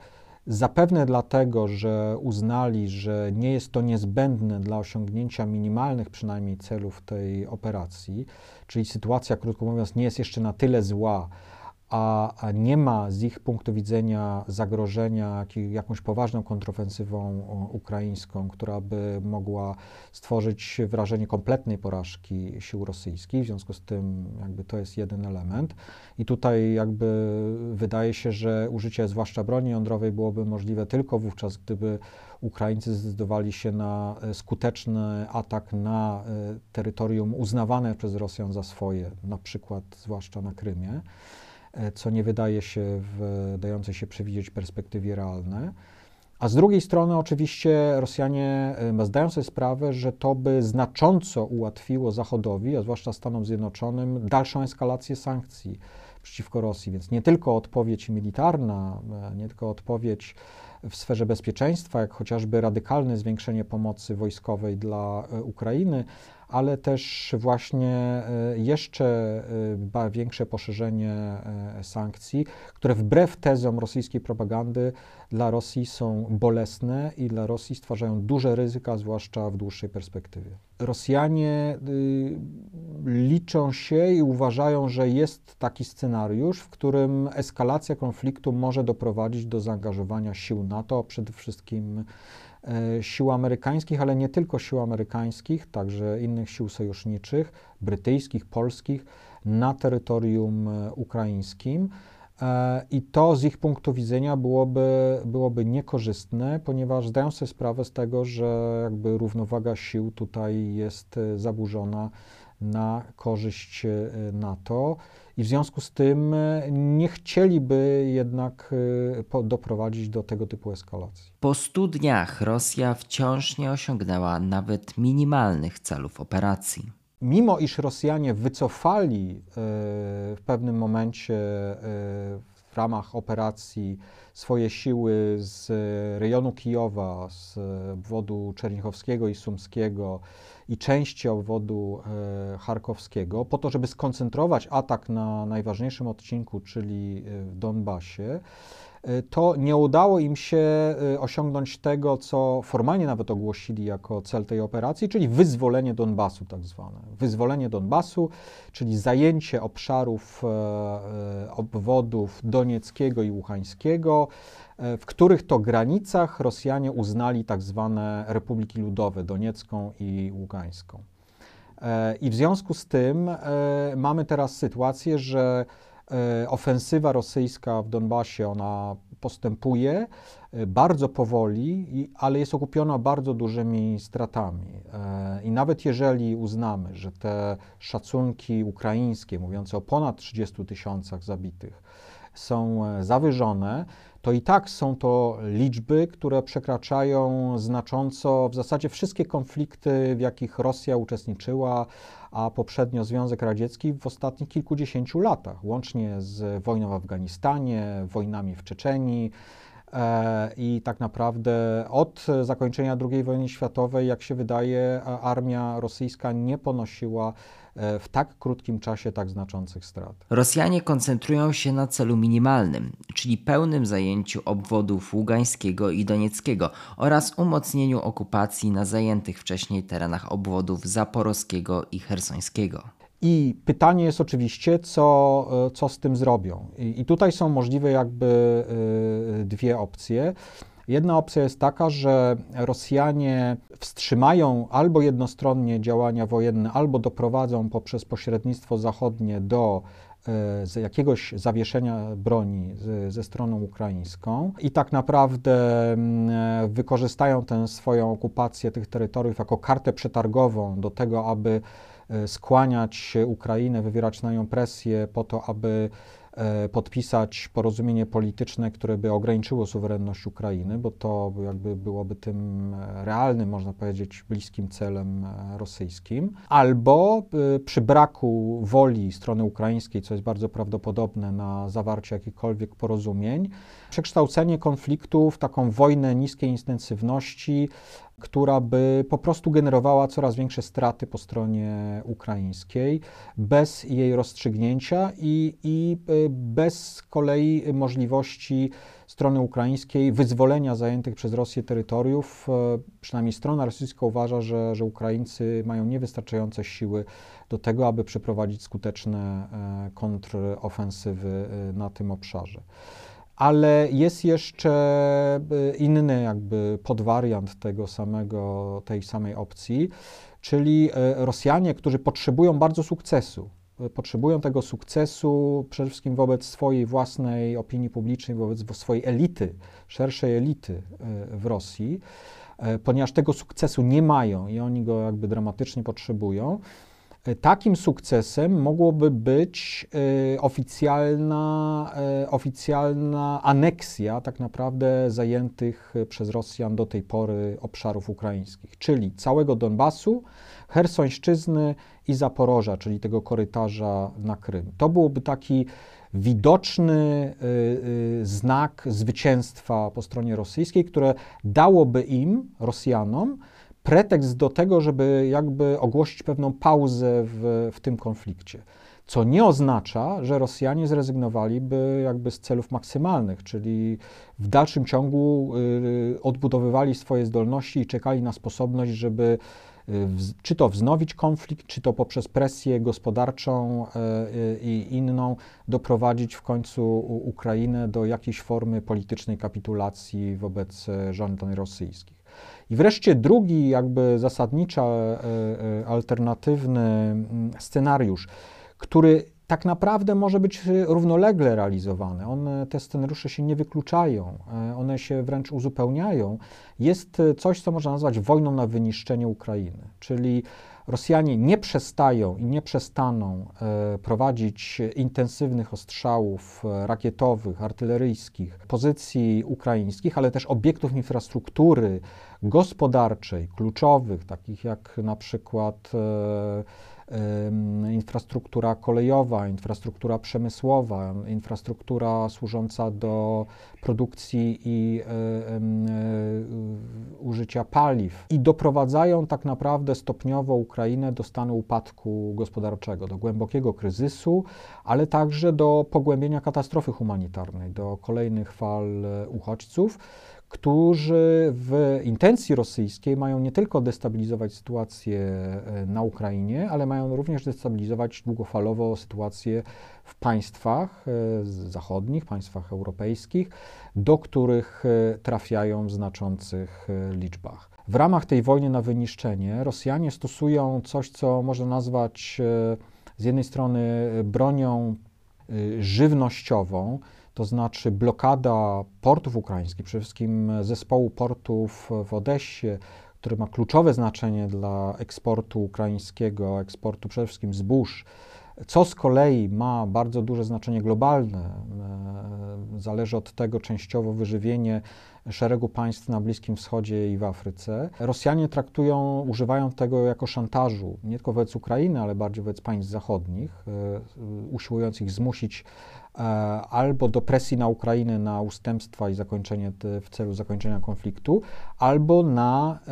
zapewne dlatego, że uznali, że nie jest to niezbędne dla osiągnięcia minimalnych przynajmniej celów tej operacji, czyli sytuacja, krótko mówiąc, nie jest jeszcze na tyle zła, a, a nie ma z ich punktu widzenia zagrożenia jakąś poważną kontrofensywą ukraińską, która by mogła stworzyć wrażenie kompletnej porażki sił rosyjskich, w związku z tym jakby to jest jeden element i tutaj jakby wydaje się, że użycie zwłaszcza broni jądrowej byłoby możliwe tylko wówczas, gdyby Ukraińcy zdecydowali się na skuteczny atak na terytorium uznawane przez Rosjan za swoje, na przykład zwłaszcza na Krymie, co nie wydaje się w dającej się przewidzieć perspektywie realne. A z drugiej strony oczywiście Rosjanie zdają sobie sprawę, że to by znacząco ułatwiło Zachodowi, a zwłaszcza Stanom Zjednoczonym, dalszą eskalację sankcji przeciwko Rosji. Więc nie tylko odpowiedź militarna, nie tylko odpowiedź w sferze bezpieczeństwa, jak chociażby radykalne zwiększenie pomocy wojskowej dla Ukrainy, ale też właśnie jeszcze większe poszerzenie sankcji, które wbrew tezom rosyjskiej propagandy dla Rosji są bolesne i dla Rosji stwarzają duże ryzyka, zwłaszcza w dłuższej perspektywie. Rosjanie liczą się i uważają, że jest taki scenariusz, w którym eskalacja konfliktu może doprowadzić do zaangażowania sił NATO, przede wszystkim sił amerykańskich, ale nie tylko sił amerykańskich, także innych sił sojuszniczych, brytyjskich, polskich, na terytorium ukraińskim. I to z ich punktu widzenia byłoby, byłoby niekorzystne, ponieważ zdają sobie sprawę z tego, że jakby równowaga sił tutaj jest zaburzona na korzyść NATO i w związku z tym nie chcieliby jednak doprowadzić do tego typu eskalacji. Po stu dniach Rosja wciąż nie osiągnęła nawet minimalnych celów operacji. Mimo iż Rosjanie wycofali w pewnym momencie w ramach operacji swoje siły z rejonu Kijowa, z obwodu czernichowskiego i sumskiego i części obwodu charkowskiego po to, żeby skoncentrować atak na najważniejszym odcinku, czyli w Donbasie, to nie udało im się osiągnąć tego, co formalnie nawet ogłosili jako cel tej operacji, czyli wyzwolenie Donbasu tak zwane. Wyzwolenie Donbasu, czyli zajęcie obszarów e, obwodów donieckiego i łuhańskiego, w których to granicach Rosjanie uznali tak zwane Republiki Ludowe, Doniecką i Ługańską. E, I w związku z tym e, mamy teraz sytuację, że ofensywa rosyjska w Donbasie, ona postępuje bardzo powoli, ale jest okupiona bardzo dużymi stratami. I nawet jeżeli uznamy, że te szacunki ukraińskie, mówiące o ponad trzydziestu tysiącach zabitych, są zawyżone, to i tak są to liczby, które przekraczają znacząco w zasadzie wszystkie konflikty, w jakich Rosja uczestniczyła, a poprzednio Związek Radziecki w ostatnich kilkudziesięciu latach, łącznie z wojną w Afganistanie, wojnami w Czeczenii e, i tak naprawdę od zakończenia drugiej wojny światowej, jak się wydaje, armia rosyjska nie ponosiła w tak krótkim czasie tak znaczących strat. Rosjanie koncentrują się na celu minimalnym, czyli pełnym zajęciu obwodów ługańskiego i donieckiego oraz umocnieniu okupacji na zajętych wcześniej terenach obwodów zaporowskiego i hersońskiego. I pytanie jest oczywiście, co, co z tym zrobią. I, i tutaj są możliwe jakby y, dwie opcje. Jedna opcja jest taka, że Rosjanie wstrzymają albo jednostronnie działania wojenne, albo doprowadzą poprzez pośrednictwo zachodnie do e, jakiegoś zawieszenia broni z, ze stroną ukraińską i tak naprawdę e, wykorzystają tę swoją okupację tych terytoriów jako kartę przetargową do tego, aby e, skłaniać Ukrainę, wywierać na nią presję po to, aby podpisać porozumienie polityczne, które by ograniczyło suwerenność Ukrainy, bo to jakby byłoby tym realnym, można powiedzieć, bliskim celem rosyjskim. Albo przy braku woli strony ukraińskiej, co jest bardzo prawdopodobne na zawarcie jakichkolwiek porozumień, przekształcenie konfliktu w taką wojnę niskiej intensywności, która by po prostu generowała coraz większe straty po stronie ukraińskiej, bez jej rozstrzygnięcia i, i bez z kolei możliwości strony ukraińskiej wyzwolenia zajętych przez Rosję terytoriów. Przynajmniej strona rosyjska uważa, że, że Ukraińcy mają niewystarczające siły do tego, aby przeprowadzić skuteczne kontrofensywy na tym obszarze. Ale jest jeszcze inny jakby podwariant tego samego, tej samej opcji, czyli Rosjanie, którzy potrzebują bardzo sukcesu. Potrzebują tego sukcesu przede wszystkim wobec swojej własnej opinii publicznej, wobec swojej elity, szerszej elity w Rosji, ponieważ tego sukcesu nie mają i oni go jakby dramatycznie potrzebują. Takim sukcesem mogłoby być y, oficjalna, y, oficjalna aneksja tak naprawdę zajętych przez Rosjan do tej pory obszarów ukraińskich, czyli całego Donbasu, Hersońszczyzny i Zaporoża, czyli tego korytarza na Krym. To byłby taki widoczny y, y, znak zwycięstwa po stronie rosyjskiej, które dałoby im, Rosjanom, pretekst do tego, żeby jakby ogłosić pewną pauzę w, w tym konflikcie. Co nie oznacza, że Rosjanie zrezygnowaliby jakby z celów maksymalnych, czyli w dalszym ciągu y, odbudowywali swoje zdolności i czekali na sposobność, żeby y, w, czy to wznowić konflikt, czy to poprzez presję gospodarczą i y, y, inną doprowadzić w końcu Ukrainę do jakiejś formy politycznej kapitulacji wobec żądań rosyjskich. I wreszcie drugi jakby zasadnicza, alternatywny scenariusz, który tak naprawdę może być równolegle realizowany. One, te scenariusze się nie wykluczają, one się wręcz uzupełniają. Jest coś, co można nazwać wojną na wyniszczenie Ukrainy, czyli Rosjanie nie przestają i nie przestaną prowadzić intensywnych ostrzałów rakietowych, artyleryjskich, pozycji ukraińskich, ale też obiektów infrastruktury gospodarczej, kluczowych, takich jak na przykład infrastruktura kolejowa, infrastruktura przemysłowa, infrastruktura służąca do produkcji i użycia paliw. I doprowadzają tak naprawdę stopniowo Ukrainę do stanu upadku gospodarczego, do głębokiego kryzysu, ale także do pogłębienia katastrofy humanitarnej, do kolejnych fal uchodźców, którzy w intencji rosyjskiej mają nie tylko destabilizować sytuację na Ukrainie, ale mają również destabilizować długofalowo sytuację w państwach zachodnich, państwach europejskich, do których trafiają w znaczących liczbach. W ramach tej wojny na wyniszczenie Rosjanie stosują coś, co można nazwać z jednej strony bronią żywnościową, to znaczy blokada portów ukraińskich, przede wszystkim zespołu portów w Odessie, który ma kluczowe znaczenie dla eksportu ukraińskiego, eksportu przede wszystkim zbóż, co z kolei ma bardzo duże znaczenie globalne. Zależy od tego częściowo wyżywienie szeregu państw na Bliskim Wschodzie i w Afryce. Rosjanie traktują, używają tego jako szantażu, nie tylko wobec Ukrainy, ale bardziej wobec państw zachodnich, usiłując ich zmusić albo do presji na Ukrainę na ustępstwa i zakończenie te, w celu zakończenia konfliktu, albo na e,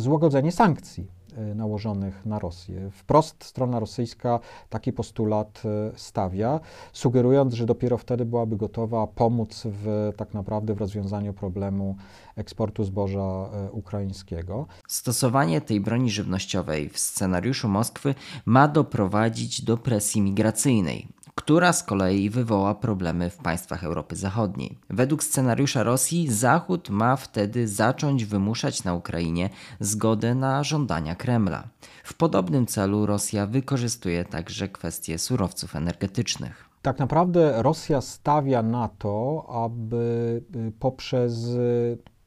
złagodzenie sankcji nałożonych na Rosję. Wprost strona rosyjska taki postulat stawia, sugerując, że dopiero wtedy byłaby gotowa pomóc w tak naprawdę w rozwiązaniu problemu eksportu zboża ukraińskiego. Stosowanie tej broni żywnościowej w scenariuszu Moskwy ma doprowadzić do presji migracyjnej, która z kolei wywoła problemy w państwach Europy Zachodniej. Według scenariusza Rosji Zachód ma wtedy zacząć wymuszać na Ukrainie zgodę na żądania Kremla. W podobnym celu Rosja wykorzystuje także kwestie surowców energetycznych. Tak naprawdę Rosja stawia na to, aby poprzez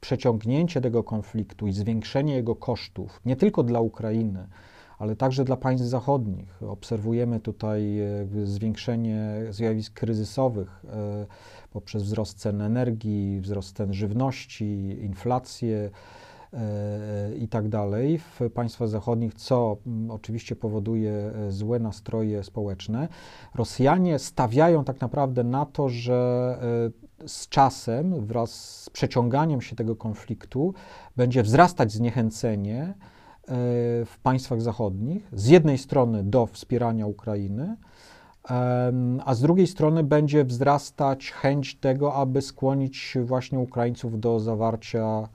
przeciągnięcie tego konfliktu i zwiększenie jego kosztów, nie tylko dla Ukrainy, ale także dla państw zachodnich. Obserwujemy tutaj zwiększenie zjawisk kryzysowych poprzez wzrost cen energii, wzrost cen żywności, inflację i tak dalej w państwach zachodnich, co oczywiście powoduje złe nastroje społeczne. Rosjanie stawiają tak naprawdę na to, że z czasem, wraz z przeciąganiem się tego konfliktu, będzie wzrastać zniechęcenie w państwach zachodnich, z jednej strony do wspierania Ukrainy, a z drugiej strony będzie wzrastać chęć tego, aby skłonić właśnie Ukraińców do zawarcia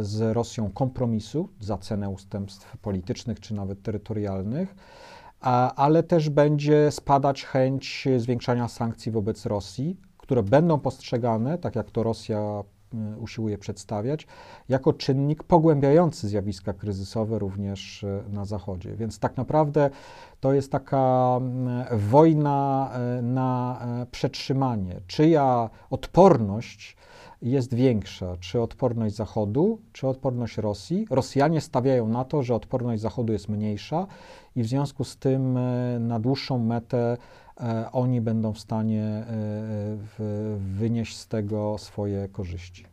z Rosją kompromisu za cenę ustępstw politycznych czy nawet terytorialnych, ale też będzie spadać chęć zwiększania sankcji wobec Rosji, które będą postrzegane, tak jak to Rosja usiłuje przedstawiać, jako czynnik pogłębiający zjawiska kryzysowe również na Zachodzie. Więc tak naprawdę to jest taka wojna na przetrzymanie. Czyja odporność jest większa? Czy odporność Zachodu, czy odporność Rosji? Rosjanie stawiają na to, że odporność Zachodu jest mniejsza i w związku z tym na dłuższą metę oni będą w stanie wynieść z tego swoje korzyści.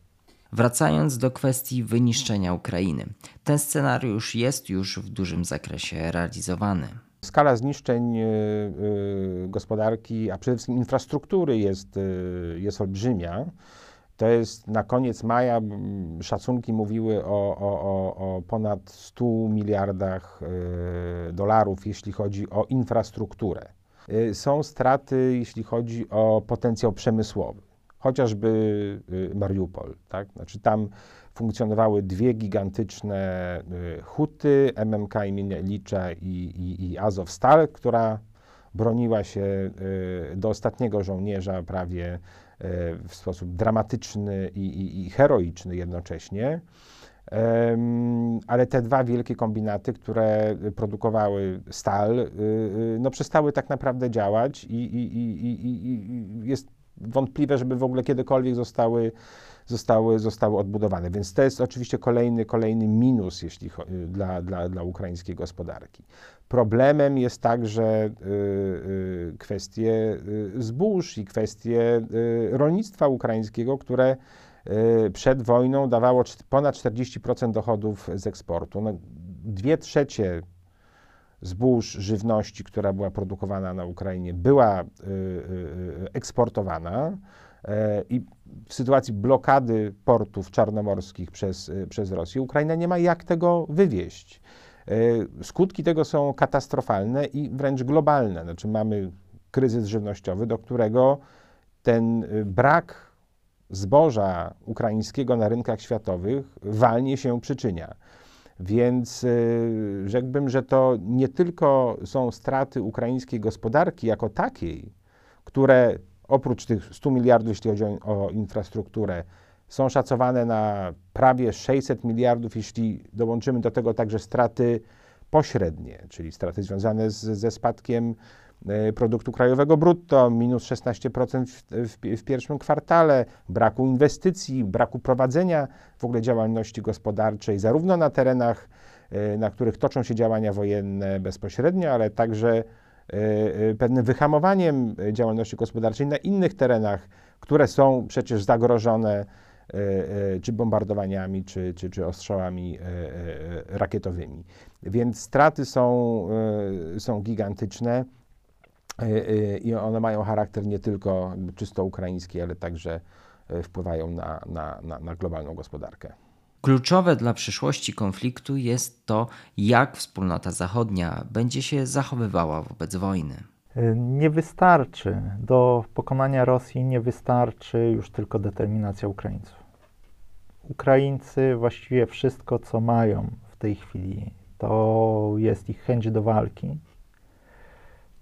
Wracając do kwestii wyniszczenia Ukrainy. Ten scenariusz jest już w dużym zakresie realizowany. Skala zniszczeń gospodarki, a przede wszystkim infrastruktury jest, jest olbrzymia. To jest na koniec maja, szacunki mówiły o, o, o, o ponad stu miliardach dolarów, jeśli chodzi o infrastrukturę. Są straty, jeśli chodzi o potencjał przemysłowy, chociażby Mariupol, tak? Znaczy, tam funkcjonowały dwie gigantyczne huty, M M K im. Iljicza i, i, i Azovstal, która broniła się do ostatniego żołnierza prawie w sposób dramatyczny i, i, i heroiczny jednocześnie. Ale te dwa wielkie kombinaty, które produkowały stal, no przestały tak naprawdę działać i, i, i, i jest wątpliwe, żeby w ogóle kiedykolwiek zostały, zostały, zostały odbudowane. Więc to jest oczywiście kolejny, kolejny minus jeśli chodzi, dla, dla, dla ukraińskiej gospodarki. Problemem jest także kwestie zbóż i kwestie rolnictwa ukraińskiego, które przed wojną dawało ponad czterdzieści procent dochodów z eksportu. No, dwie trzecie zbóż, żywności, która była produkowana na Ukrainie, była eksportowana i w sytuacji blokady portów czarnomorskich przez, przez Rosję Ukraina nie ma jak tego wywieźć. Skutki tego są katastrofalne i wręcz globalne. Znaczy mamy kryzys żywnościowy, do którego ten brak zboża ukraińskiego na rynkach światowych walnie się przyczynia. Więc yy, rzekłbym, że to nie tylko są straty ukraińskiej gospodarki jako takiej, które oprócz tych stu miliardów, jeśli chodzi o, o infrastrukturę, są szacowane na prawie sześćset miliardów, jeśli dołączymy do tego także straty pośrednie, czyli straty związane z, ze spadkiem y, produktu krajowego brutto, minus szesnaście procent w, w, w pierwszym kwartale, braku inwestycji, braku prowadzenia w ogóle działalności gospodarczej, zarówno na terenach, y, na których toczą się działania wojenne bezpośrednio, ale także y, y, pewnym wyhamowaniem działalności gospodarczej na innych terenach, które są przecież zagrożone czy bombardowaniami, czy, czy, czy ostrzałami rakietowymi. Więc straty są, są gigantyczne i one mają charakter nie tylko czysto ukraiński, ale także wpływają na, na, na, na globalną gospodarkę. Kluczowe dla przyszłości konfliktu jest to, jak wspólnota zachodnia będzie się zachowywała wobec wojny. Nie wystarczy, do pokonania Rosji nie wystarczy już tylko determinacja Ukraińców. Ukraińcy właściwie wszystko, co mają w tej chwili, to jest ich chęć do walki,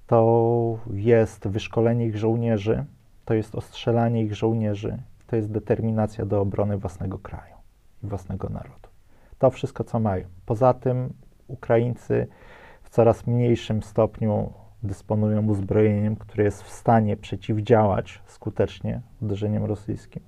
to jest wyszkolenie ich żołnierzy, to jest ostrzelanie ich żołnierzy, to jest determinacja do obrony własnego kraju i własnego narodu. To wszystko, co mają. Poza tym Ukraińcy w coraz mniejszym stopniu dysponują uzbrojeniem, które jest w stanie przeciwdziałać skutecznie uderzeniom rosyjskim.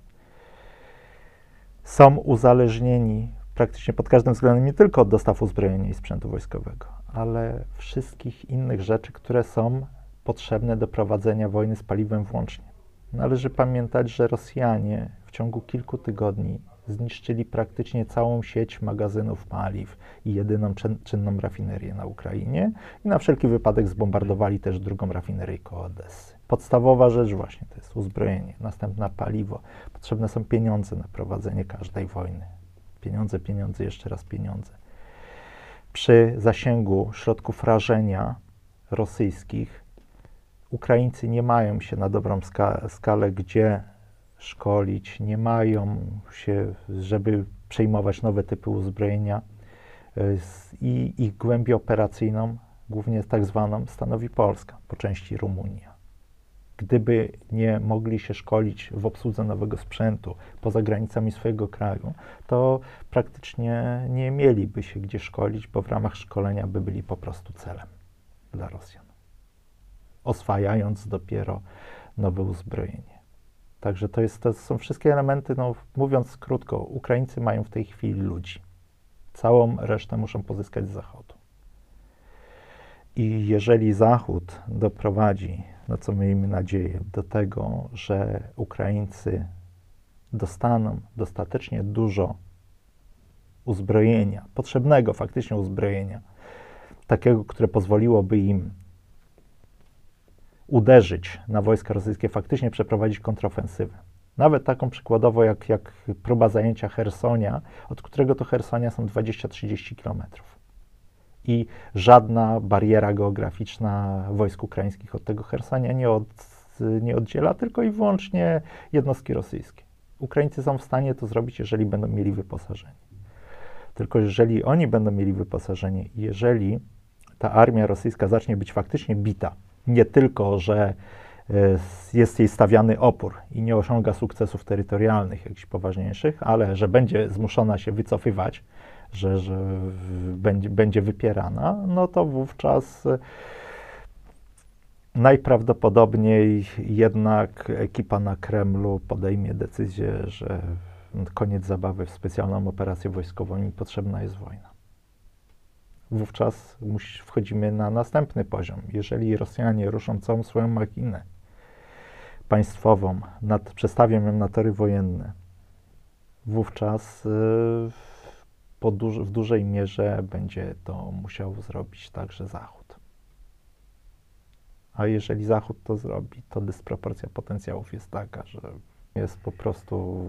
Są uzależnieni praktycznie pod każdym względem nie tylko od dostaw uzbrojenia i sprzętu wojskowego, ale wszystkich innych rzeczy, które są potrzebne do prowadzenia wojny z paliwem włącznie. Należy pamiętać, że Rosjanie w ciągu kilku tygodni zniszczyli praktycznie całą sieć magazynów paliw i jedyną czyn, czynną rafinerię na Ukrainie i na wszelki wypadek zbombardowali też drugą rafinerię koło Odessy. Podstawowa rzecz właśnie to jest uzbrojenie, następna paliwo. Potrzebne są pieniądze na prowadzenie każdej wojny. Pieniądze, pieniądze, jeszcze raz pieniądze. Przy zasięgu środków rażenia rosyjskich Ukraińcy nie mają się na dobrą ska- skalę, gdzie szkolić, nie mają się, żeby przejmować nowe typy uzbrojenia i ich głębię operacyjną, głównie tak zwaną, stanowi Polska, po części Rumunia. Gdyby nie mogli się szkolić w obsłudze nowego sprzętu poza granicami swojego kraju, to praktycznie nie mieliby się gdzie szkolić, bo w ramach szkolenia by byli po prostu celem dla Rosjan, oswajając dopiero nowe uzbrojenie. Także to, jest, to są wszystkie elementy, no, mówiąc krótko, Ukraińcy mają w tej chwili ludzi. Całą resztę muszą pozyskać z Zachodu. I jeżeli Zachód doprowadzi, no co miejmy nadzieję, do tego, że Ukraińcy dostaną dostatecznie dużo uzbrojenia, potrzebnego faktycznie uzbrojenia, takiego, które pozwoliłoby im uderzyć na wojska rosyjskie, faktycznie przeprowadzić kontrofensywę. Nawet taką przykładowo jak, jak próba zajęcia Chersonia, od którego to Chersonia są dwadzieścia do trzydziestu kilometrów. I żadna bariera geograficzna wojsk ukraińskich od tego Chersonia nie, od, nie oddziela, tylko i wyłącznie jednostki rosyjskie. Ukraińcy są w stanie to zrobić, jeżeli będą mieli wyposażenie. Tylko jeżeli oni będą mieli wyposażenie, jeżeli ta armia rosyjska zacznie być faktycznie bita, nie tylko, że jest jej stawiany opór i nie osiąga sukcesów terytorialnych jakichś poważniejszych, ale że będzie zmuszona się wycofywać, że, że będzie, będzie wypierana, no to wówczas najprawdopodobniej jednak ekipa na Kremlu podejmie decyzję, że koniec zabawy w specjalną operację wojskową i potrzebna jest wojna. Wówczas wchodzimy na następny poziom. Jeżeli Rosjanie ruszą całą swoją machinę państwową, nad, przestawią ją na tory wojenne, wówczas y, po duży, w dużej mierze będzie to musiał zrobić także Zachód. A jeżeli Zachód to zrobi, to dysproporcja potencjałów jest taka, że jest po prostu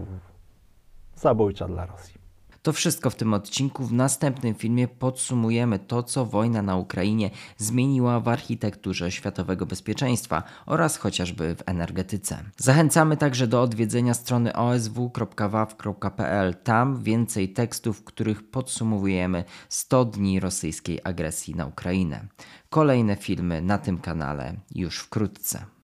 zabójcza dla Rosji. To wszystko w tym odcinku. W następnym filmie podsumujemy to, co wojna na Ukrainie zmieniła w architekturze światowego bezpieczeństwa oraz chociażby w energetyce. Zachęcamy także do odwiedzenia strony o s w kropka w a w kropka p l. Tam więcej tekstów, w których podsumowujemy sto dni rosyjskiej agresji na Ukrainę. Kolejne filmy na tym kanale już wkrótce.